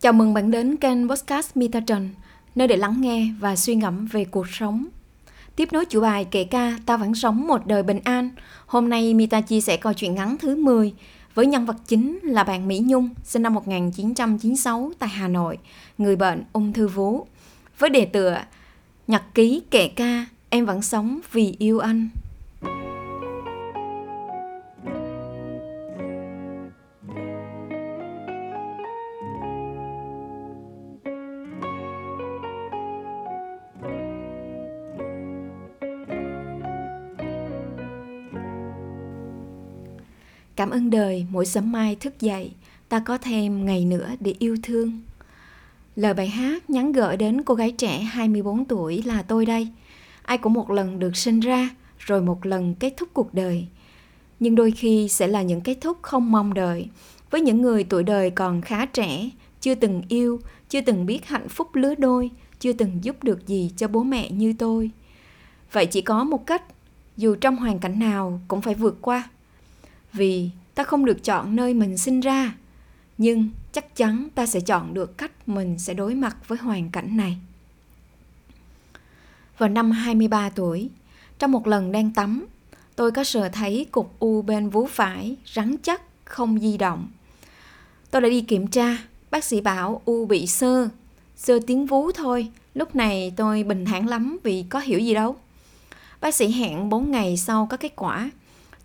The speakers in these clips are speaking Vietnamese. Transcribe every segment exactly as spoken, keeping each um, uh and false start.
Chào mừng bạn đến kênh podcast Mita Trần, nơi để lắng nghe và suy ngẫm về cuộc sống. Tiếp nối chủ bài kể ca ta vẫn sống một đời bình an, hôm nay Mita chia sẻ câu chuyện ngắn thứ mười với nhân vật chính là bạn Mỹ Nhung, sinh năm một nghìn chín trăm chín mươi sáu tại Hà Nội, người bệnh ung thư vú. Với đề tựa Nhật ký kể ca em vẫn sống vì yêu anh. Cảm ơn đời mỗi sớm mai thức dậy, ta có thêm ngày nữa để yêu thương. Lời bài hát nhắn gửi đến cô gái trẻ hai mươi bốn tuổi là tôi đây. Ai cũng một lần được sinh ra, rồi một lần kết thúc cuộc đời. Nhưng đôi khi sẽ là những kết thúc không mong đợi. Với những người tuổi đời còn khá trẻ, chưa từng yêu, chưa từng biết hạnh phúc lứa đôi, chưa từng giúp được gì cho bố mẹ như tôi. Vậy chỉ có một cách, dù trong hoàn cảnh nào cũng phải vượt qua. Vì ta không được chọn nơi mình sinh ra, nhưng chắc chắn ta sẽ chọn được cách mình sẽ đối mặt với hoàn cảnh này. Vào năm hai mươi ba tuổi, trong một lần đang tắm, tôi có sờ thấy cục u bên vú phải rắn chắc, không di động. Tôi đã đi kiểm tra, bác sĩ bảo u bị xơ, xơ tiếng vú thôi. Lúc này tôi bình thản lắm vì có hiểu gì đâu. Bác sĩ hẹn bốn ngày sau có kết quả.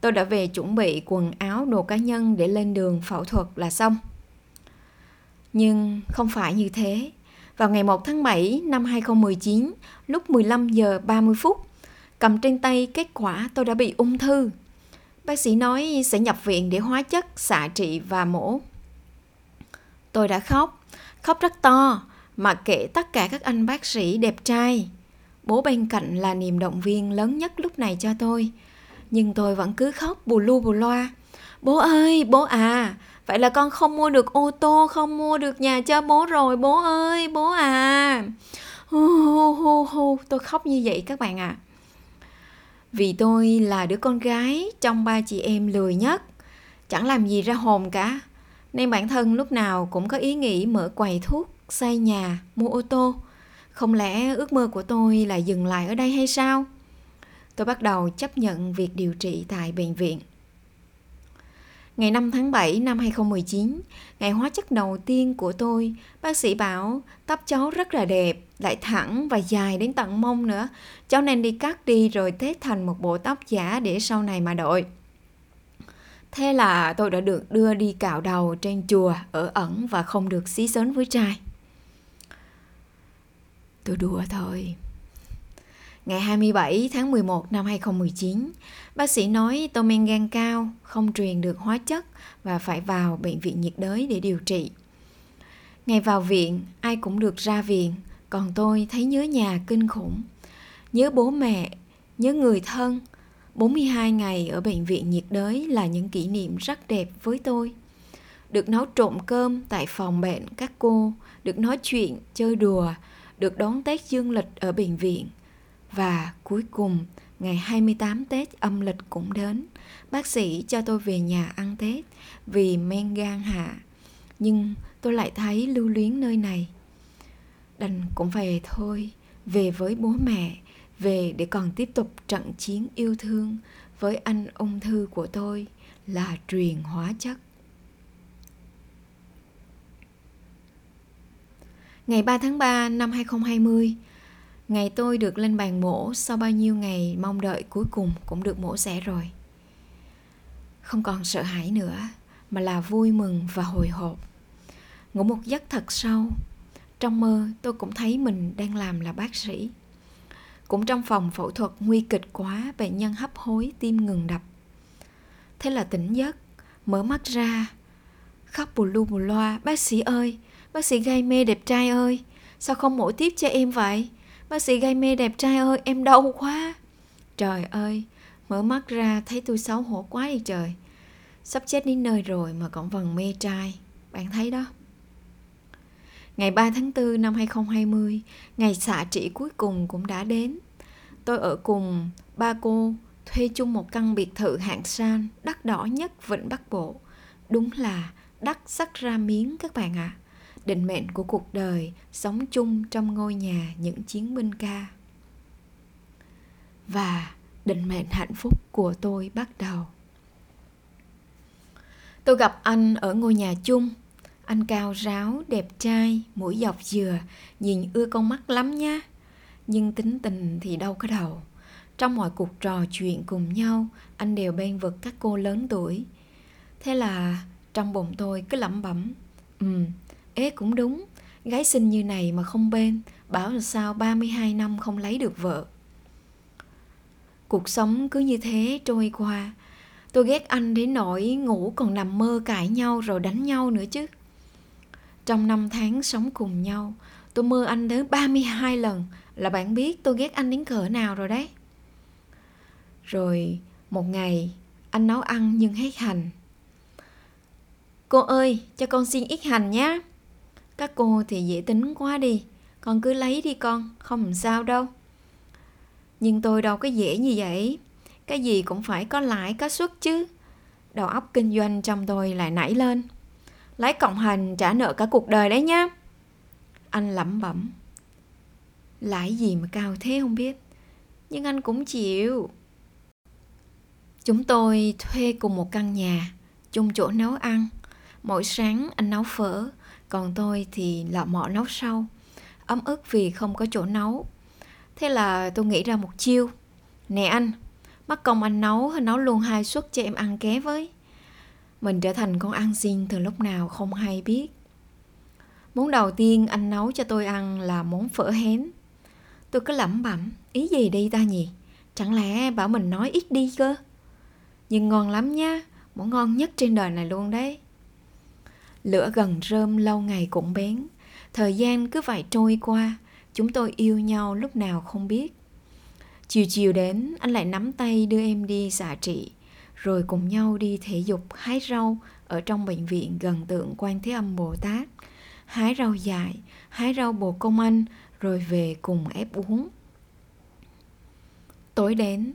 Tôi đã về chuẩn bị quần áo, đồ cá nhân để lên đường phẫu thuật là xong. Nhưng không phải như thế. Vào ngày một tháng bảy năm hai không một chín, lúc mười lăm giờ ba mươi phút, cầm trên tay kết quả tôi đã bị ung thư. Bác sĩ nói sẽ nhập viện để hóa chất, xạ trị và mổ. Tôi đã khóc, khóc rất to, mà kệ tất cả các anh bác sĩ đẹp trai. Bố bên cạnh là niềm động viên lớn nhất lúc này cho tôi. Nhưng tôi vẫn cứ khóc bù lu bù loa. Bố ơi, bố à, vậy là con không mua được ô tô, không mua được nhà cho bố rồi, bố ơi, bố à. Hu hu hu hu, tôi khóc như vậy các bạn ạ. À. Vì tôi là đứa con gái trong ba chị em lười nhất, chẳng làm gì ra hồn cả. Nên bản thân lúc nào cũng có ý nghĩ mở quầy thuốc, xây nhà, mua ô tô. Không lẽ ước mơ của tôi lại dừng lại ở đây hay sao? Tôi bắt đầu chấp nhận việc điều trị tại bệnh viện. Ngày năm tháng bảy năm hai không một chín, ngày hóa chất đầu tiên của tôi, bác sĩ bảo tóc cháu rất là đẹp, lại thẳng và dài đến tận mông nữa. Cháu nên đi cắt đi rồi tết thành một bộ tóc giả để sau này mà đội. Thế là tôi đã được đưa đi cạo đầu trên chùa, ở ẩn và không được xí xến với trai. Tôi đùa thôi. Ngày hai mươi bảy tháng mười một năm hai không một chín, bác sĩ nói tôi men gan cao, không truyền được hóa chất và phải vào bệnh viện nhiệt đới để điều trị. Ngày vào viện, ai cũng được ra viện, còn tôi thấy nhớ nhà kinh khủng. Nhớ bố mẹ, nhớ người thân. bốn mươi hai ngày ở bệnh viện nhiệt đới là những kỷ niệm rất đẹp với tôi. Được nấu trộn cơm tại phòng bệnh các cô, được nói chuyện, chơi đùa, được đón Tết dương lịch ở bệnh viện. Và cuối cùng, ngày hai mươi tám Tết âm lịch cũng đến. Bác sĩ cho tôi về nhà ăn Tết vì men gan hạ. Nhưng tôi lại thấy lưu luyến nơi này. Đành cũng về thôi, về với bố mẹ, về để còn tiếp tục trận chiến yêu thương với anh ung thư của tôi là truyền hóa chất. Ngày ba tháng ba năm hai không hai không, ngày tôi được lên bàn mổ sau bao nhiêu ngày mong đợi cuối cùng cũng được mổ xẻ rồi. Không còn sợ hãi nữa, mà là vui mừng và hồi hộp. Ngủ một giấc thật sâu, trong mơ tôi cũng thấy mình đang làm là bác sĩ. Cũng trong phòng phẫu thuật nguy kịch quá, bệnh nhân hấp hối tim ngừng đập. Thế là tỉnh giấc, mở mắt ra, khóc bù lu bù loa, bác sĩ ơi, bác sĩ gây mê đẹp trai ơi, sao không mổ tiếp cho em vậy? Bác sĩ gây mê đẹp trai ơi, em đau quá. Trời ơi, mở mắt ra thấy tôi xấu hổ quá đi trời. Sắp chết đến nơi rồi mà còn vần mê trai. Bạn thấy đó. Ngày ba tháng tư năm hai không hai không, ngày xạ trị cuối cùng cũng đã đến. Tôi ở cùng ba cô thuê chung một căn biệt thự hạng sang, đắt đỏ nhất Vịnh Bắc Bộ. Đúng là đắt xắt ra miếng các bạn ạ. À. định mệnh của cuộc đời, sống chung trong ngôi nhà những chiến binh ca. Và định mệnh hạnh phúc của tôi bắt đầu. Tôi gặp anh ở ngôi nhà chung. Anh cao ráo, đẹp trai, mũi dọc dừa, nhìn ưa con mắt lắm nha. Nhưng tính tình thì đâu có đầu. Trong mọi cuộc trò chuyện cùng nhau, anh đều bênh vực các cô lớn tuổi. Thế là trong bụng tôi cứ lẩm bẩm: Ừm, ế cũng đúng, gái xinh như này mà không bên, bảo là sao ba mươi hai năm không lấy được vợ. Cuộc sống cứ như thế trôi qua. Tôi ghét anh đến nỗi ngủ còn nằm mơ cãi nhau rồi đánh nhau nữa chứ. Trong năm tháng sống cùng nhau, tôi mơ anh đến ba mươi hai lần, là bạn biết tôi ghét anh đến cỡ nào rồi đấy. Rồi một ngày, anh nấu ăn nhưng hết hành. Cô ơi, cho con xin ít hành nhé. Các cô thì dễ tính quá đi, con cứ lấy đi con, không sao đâu. Nhưng tôi đâu có dễ như vậy. Cái gì cũng phải có lãi có suất chứ. Đầu óc kinh doanh trong tôi lại nảy lên: Lấy cộng hành trả nợ cả cuộc đời đấy nhá. Anh lẩm bẩm: Lãi gì mà cao thế không biết. Nhưng anh cũng chịu. Chúng tôi thuê cùng một căn nhà, chung chỗ nấu ăn. Mỗi sáng anh nấu phở, còn tôi thì lọ mọ nấu sau. Ấm ức vì không có chỗ nấu. Thế là tôi nghĩ ra một chiêu: Nè anh, mắc công anh nấu, hay nấu luôn hai suất cho em ăn ké với. Mình trở thành con ăn xin từ lúc nào không hay biết. Món đầu tiên anh nấu cho tôi ăn là món phở hén. Tôi cứ lẩm bẩm: Ý gì đi ta nhỉ? Chẳng lẽ bảo mình nói ít đi cơ. Nhưng ngon lắm nha, món ngon nhất trên đời này luôn đấy. Lửa gần rơm lâu ngày cũng bén. Thời gian cứ vậy trôi qua. Chúng tôi yêu nhau lúc nào không biết. Chiều chiều đến, anh lại nắm tay đưa em đi xạ trị, rồi cùng nhau đi thể dục hái rau ở trong bệnh viện gần tượng Quan Thế Âm Bồ Tát. Hái rau dại, hái rau bồ công anh, rồi về cùng ép uống. Tối đến,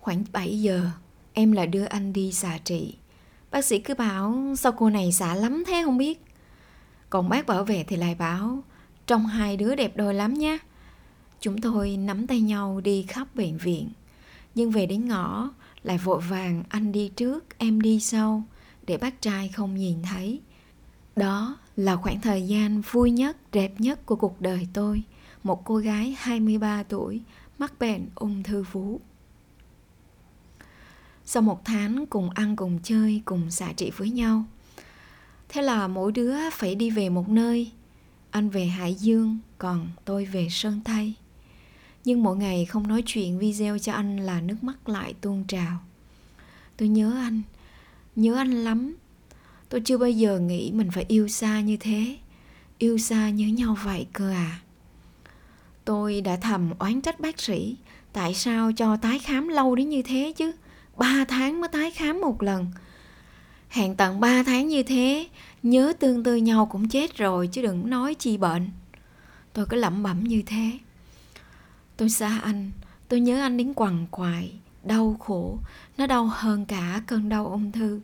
khoảng bảy giờ, em lại đưa anh đi xạ trị. Bác sĩ cứ bảo: Sao cô này xạ lắm thế không biết. Còn bác bảo vệ thì lại bảo: Trông hai đứa đẹp đôi lắm nhé. Chúng tôi nắm tay nhau đi khắp bệnh viện. Nhưng về đến ngõ, lại vội vàng anh đi trước, em đi sau, để bác trai không nhìn thấy. Đó là khoảng thời gian vui nhất, đẹp nhất của cuộc đời tôi. Một cô gái hai mươi ba tuổi, mắc bệnh ung thư vú. Sau một tháng cùng ăn, cùng chơi, cùng xạ trị với nhau, thế là mỗi đứa phải đi về một nơi. Anh về Hải Dương, còn tôi về Sơn Tây. Nhưng mỗi ngày không nói chuyện video cho anh là nước mắt lại tuôn trào. Tôi nhớ anh, nhớ anh lắm. Tôi chưa bao giờ nghĩ mình phải yêu xa như thế. Yêu xa nhớ nhau vậy cơ à. Tôi đã thầm oán trách bác sĩ. Tại sao cho tái khám lâu đến như thế chứ. Ba tháng mới tái khám một lần. Hẹn tận ba tháng như thế, nhớ tương tư nhau cũng chết rồi, chứ đừng nói chi bệnh. Tôi cứ lẩm bẩm như thế. Tôi xa anh, tôi nhớ anh đến quằn quại, đau khổ. Nó đau hơn cả cơn đau ung thư.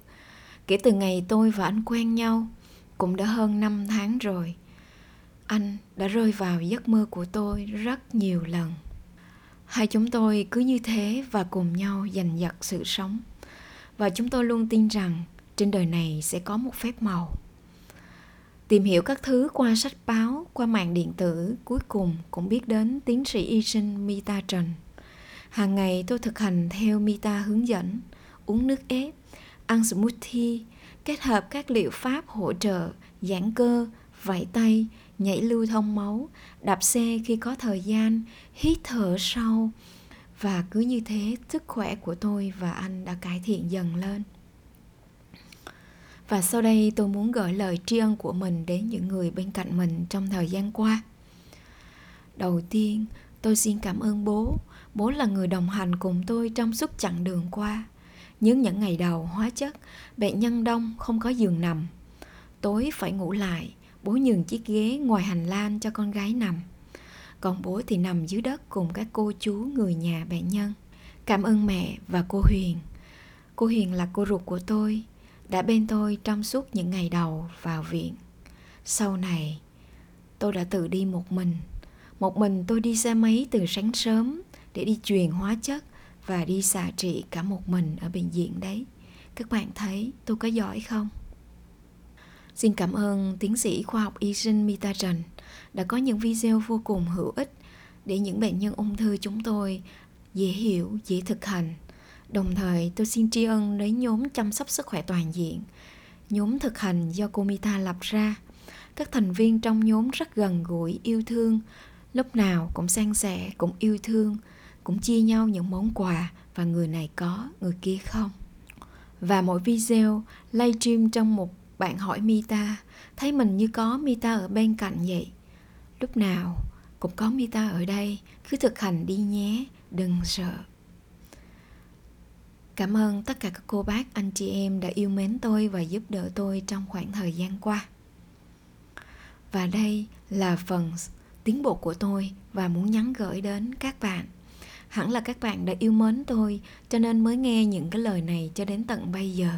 Kể từ ngày tôi và anh quen nhau, cũng đã hơn năm tháng rồi. Anh đã rơi vào giấc mơ của tôi rất nhiều lần. Hai chúng tôi cứ như thế và cùng nhau giành giật sự sống. Và chúng tôi luôn tin rằng trên đời này sẽ có một phép màu. Tìm hiểu các thứ qua sách báo, qua mạng điện tử, cuối cùng cũng biết đến tiến sĩ y sinh Mita Trần. Hàng ngày tôi thực hành theo Mita hướng dẫn, uống nước ép, ăn smoothie, kết hợp các liệu pháp hỗ trợ, giãn cơ, vẫy tay, nhảy lưu thông máu, đạp xe khi có thời gian, hít thở sâu. Và cứ như thế, sức khỏe của tôi và anh đã cải thiện dần lên. Và sau đây tôi muốn gửi lời tri ân của mình đến những người bên cạnh mình trong thời gian qua. Đầu tiên, tôi xin cảm ơn bố. Bố là người đồng hành cùng tôi trong suốt chặng đường qua. Nhưng những ngày đầu hóa chất, bệnh nhân đông không có giường nằm. Tối phải ngủ lại, bố nhường chiếc ghế ngoài hành lang cho con gái nằm. Còn bố thì nằm dưới đất cùng các cô chú người nhà bệnh nhân. Cảm ơn mẹ và cô Huyền. Cô Huyền là cô ruột của tôi, đã bên tôi trong suốt những ngày đầu vào viện. Sau này, tôi đã tự đi một mình. Một mình tôi đi xe máy từ sáng sớm để đi truyền hóa chất và đi xạ trị cả một mình ở bệnh viện đấy. Các bạn thấy tôi có giỏi không? Xin cảm ơn tiến sĩ khoa học y sinh Mita Trần đã có những video vô cùng hữu ích để những bệnh nhân ung thư chúng tôi dễ hiểu, dễ thực hành. Đồng thời, tôi xin tri ân đến nhóm chăm sóc sức khỏe toàn diện, nhóm thực hành do cô Mita lập ra. Các thành viên trong nhóm rất gần gũi, yêu thương, lúc nào cũng san sẻ, cũng yêu thương, cũng chia nhau những món quà và người này có, người kia không. Và mỗi video, livestream trong một bạn hỏi Mita, thấy mình như có Mita ở bên cạnh vậy. Lúc nào cũng có Mita ở đây, cứ thực hành đi nhé, đừng sợ. Cảm ơn tất cả các cô bác, anh chị em đã yêu mến tôi và giúp đỡ tôi trong khoảng thời gian qua. Và đây là phần tiến bộ của tôi và muốn nhắn gửi đến các bạn. Hẳn là các bạn đã yêu mến tôi cho nên mới nghe những cái lời này cho đến tận bây giờ.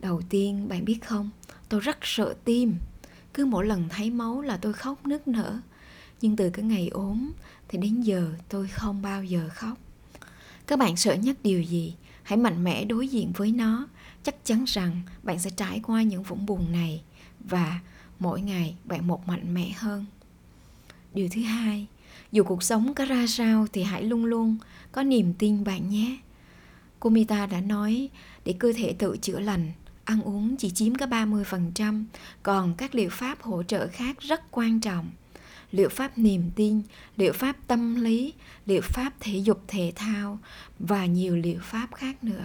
Đầu tiên, bạn biết không, tôi rất sợ tim. Cứ mỗi lần thấy máu là tôi khóc nức nở. Nhưng từ cái ngày ốm thì đến giờ tôi không bao giờ khóc. Các bạn sợ nhất điều gì? Hãy mạnh mẽ đối diện với nó. Chắc chắn rằng bạn sẽ trải qua những vũng buồn này và mỗi ngày bạn một mạnh mẽ hơn. Điều thứ hai, dù cuộc sống có ra sao thì hãy luôn luôn có niềm tin bạn nhé. Cô Mita đã nói để cơ thể tự chữa lành, ăn uống chỉ chiếm có ba mươi phần trăm, còn các liệu pháp hỗ trợ khác rất quan trọng. Liệu pháp niềm tin, liệu pháp tâm lý, liệu pháp thể dục thể thao và nhiều liệu pháp khác nữa.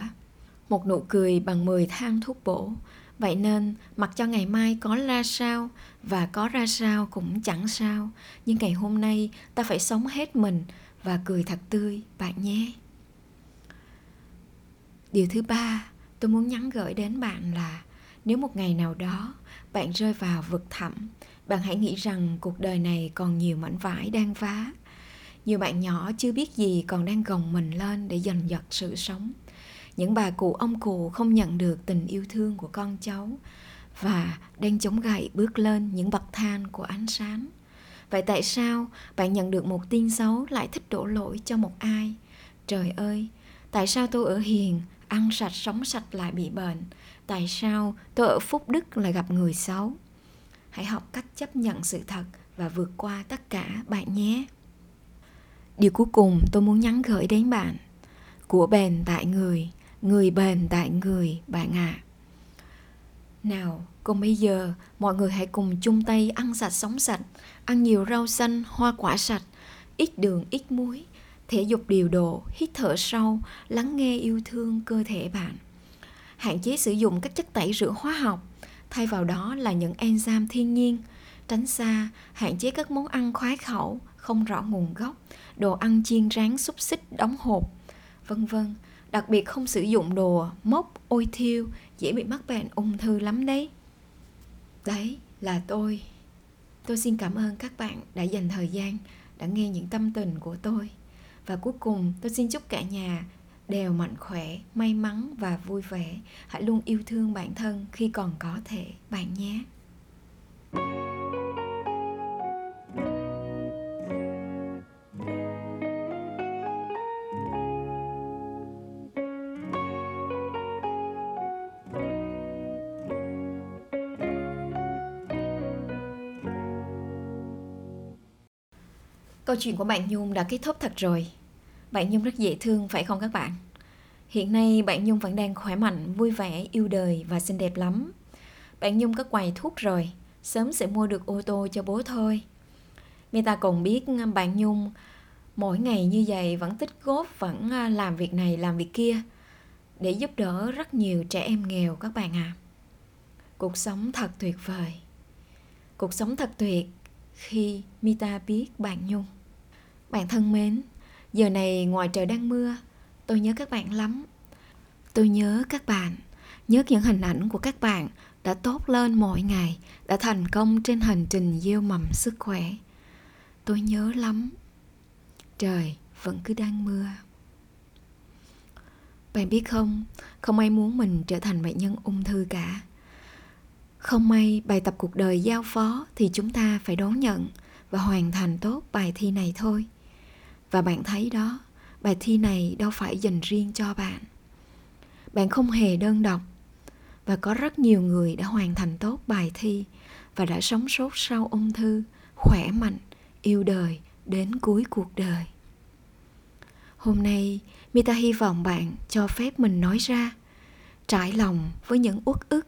Một nụ cười bằng mười thang thuốc bổ. Vậy nên, mặc cho ngày mai có ra sao và có ra sao cũng chẳng sao, nhưng ngày hôm nay ta phải sống hết mình và cười thật tươi, bạn nhé. Điều thứ ba, tôi muốn nhắn gửi đến bạn là nếu một ngày nào đó bạn rơi vào vực thẳm, bạn hãy nghĩ rằng cuộc đời này còn nhiều mảnh vải đang vá. Nhiều bạn nhỏ chưa biết gì còn đang gồng mình lên để giành giật sự sống. Những bà cụ ông cụ không nhận được tình yêu thương của con cháu và đang chống gậy bước lên những bậc thang của ánh sáng. Vậy tại sao bạn nhận được một tin xấu lại thích đổ lỗi cho một ai? Trời ơi, tại sao tôi ở hiền, ăn sạch, sống sạch lại bị bệnh? Tại sao tôi ở phúc đức lại gặp người xấu? Hãy học cách chấp nhận sự thật và vượt qua tất cả bạn nhé. Điều cuối cùng tôi muốn nhắn gửi đến bạn. Của bền tại người, người bền tại người bạn ạ. À. Nào, còn bây giờ mọi người hãy cùng chung tay ăn sạch sống sạch, ăn nhiều rau xanh, hoa quả sạch, ít đường ít muối, thể dục điều độ, hít thở sâu, lắng nghe yêu thương cơ thể bạn. Hạn chế sử dụng các chất tẩy rửa hóa học, thay vào đó là những enzyme thiên nhiên. Tránh xa, hạn chế các món ăn khoái khẩu, không rõ nguồn gốc, đồ ăn chiên rán xúc xích đóng hộp, vân vân. Đặc biệt không sử dụng đồ mốc, ôi thiêu, dễ bị mắc bệnh ung thư lắm đấy. Đấy là tôi. Tôi xin cảm ơn các bạn đã dành thời gian, đã nghe những tâm tình của tôi. Và cuối cùng tôi xin chúc cả nhà đều mạnh khỏe, may mắn và vui vẻ. Hãy luôn yêu thương bản thân khi còn có thể, bạn nhé. Câu chuyện của bạn Nhung đã kết thúc thật rồi. Bạn Nhung rất dễ thương phải không các bạn? Hiện nay bạn Nhung vẫn đang khỏe mạnh, vui vẻ, yêu đời và xinh đẹp lắm. Bạn Nhung có quầy thuốc rồi, sớm sẽ mua được ô tô cho bố thôi. Mita còn biết bạn Nhung mỗi ngày như vậy vẫn tích góp, vẫn làm việc này làm việc kia để giúp đỡ rất nhiều trẻ em nghèo các bạn ạ. À. Cuộc sống thật tuyệt vời. Cuộc sống thật tuyệt khi Mita biết bạn Nhung. Bạn thân mến, giờ này ngoài trời đang mưa, tôi nhớ các bạn lắm. Tôi nhớ các bạn, nhớ những hình ảnh của các bạn đã tốt lên mỗi ngày, đã thành công trên hành trình gieo mầm sức khỏe. Tôi nhớ lắm. Trời vẫn cứ đang mưa. Bạn biết không, không ai muốn mình trở thành bệnh nhân ung thư cả. Không may bài tập cuộc đời giao phó thì chúng ta phải đón nhận và hoàn thành tốt bài thi này thôi. Và bạn thấy đó, bài thi này đâu phải dành riêng cho bạn. Bạn không hề đơn độc, và có rất nhiều người đã hoàn thành tốt bài thi và đã sống sót sau ung thư, khỏe mạnh, yêu đời đến cuối cuộc đời. Hôm nay, Mita hy vọng bạn cho phép mình nói ra, trải lòng với những uất ức,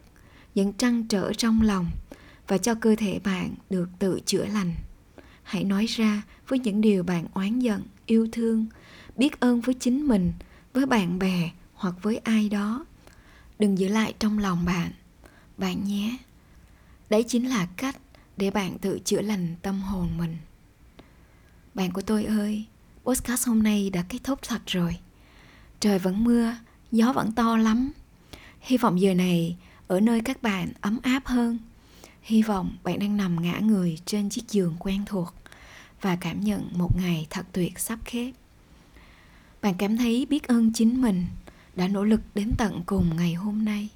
những trăn trở trong lòng và cho cơ thể bạn được tự chữa lành. Hãy nói ra với những điều bạn oán giận, yêu thương, biết ơn với chính mình, với bạn bè hoặc với ai đó. Đừng giữ lại trong lòng bạn, bạn nhé. Đấy chính là cách để bạn tự chữa lành tâm hồn mình. Bạn của tôi ơi, podcast hôm nay đã kết thúc thật rồi. Trời vẫn mưa, gió vẫn to lắm. Hy vọng giờ này ở nơi các bạn ấm áp hơn. Hy vọng bạn đang nằm ngã người trên chiếc giường quen thuộc và cảm nhận một ngày thật tuyệt sắp khép. Bạn cảm thấy biết ơn chính mình đã nỗ lực đến tận cùng ngày hôm nay.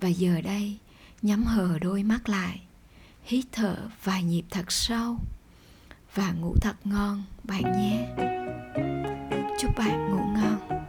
Và giờ đây, nhắm hờ đôi mắt lại, hít thở vài nhịp thật sâu và ngủ thật ngon bạn nhé. Chúc bạn ngủ ngon.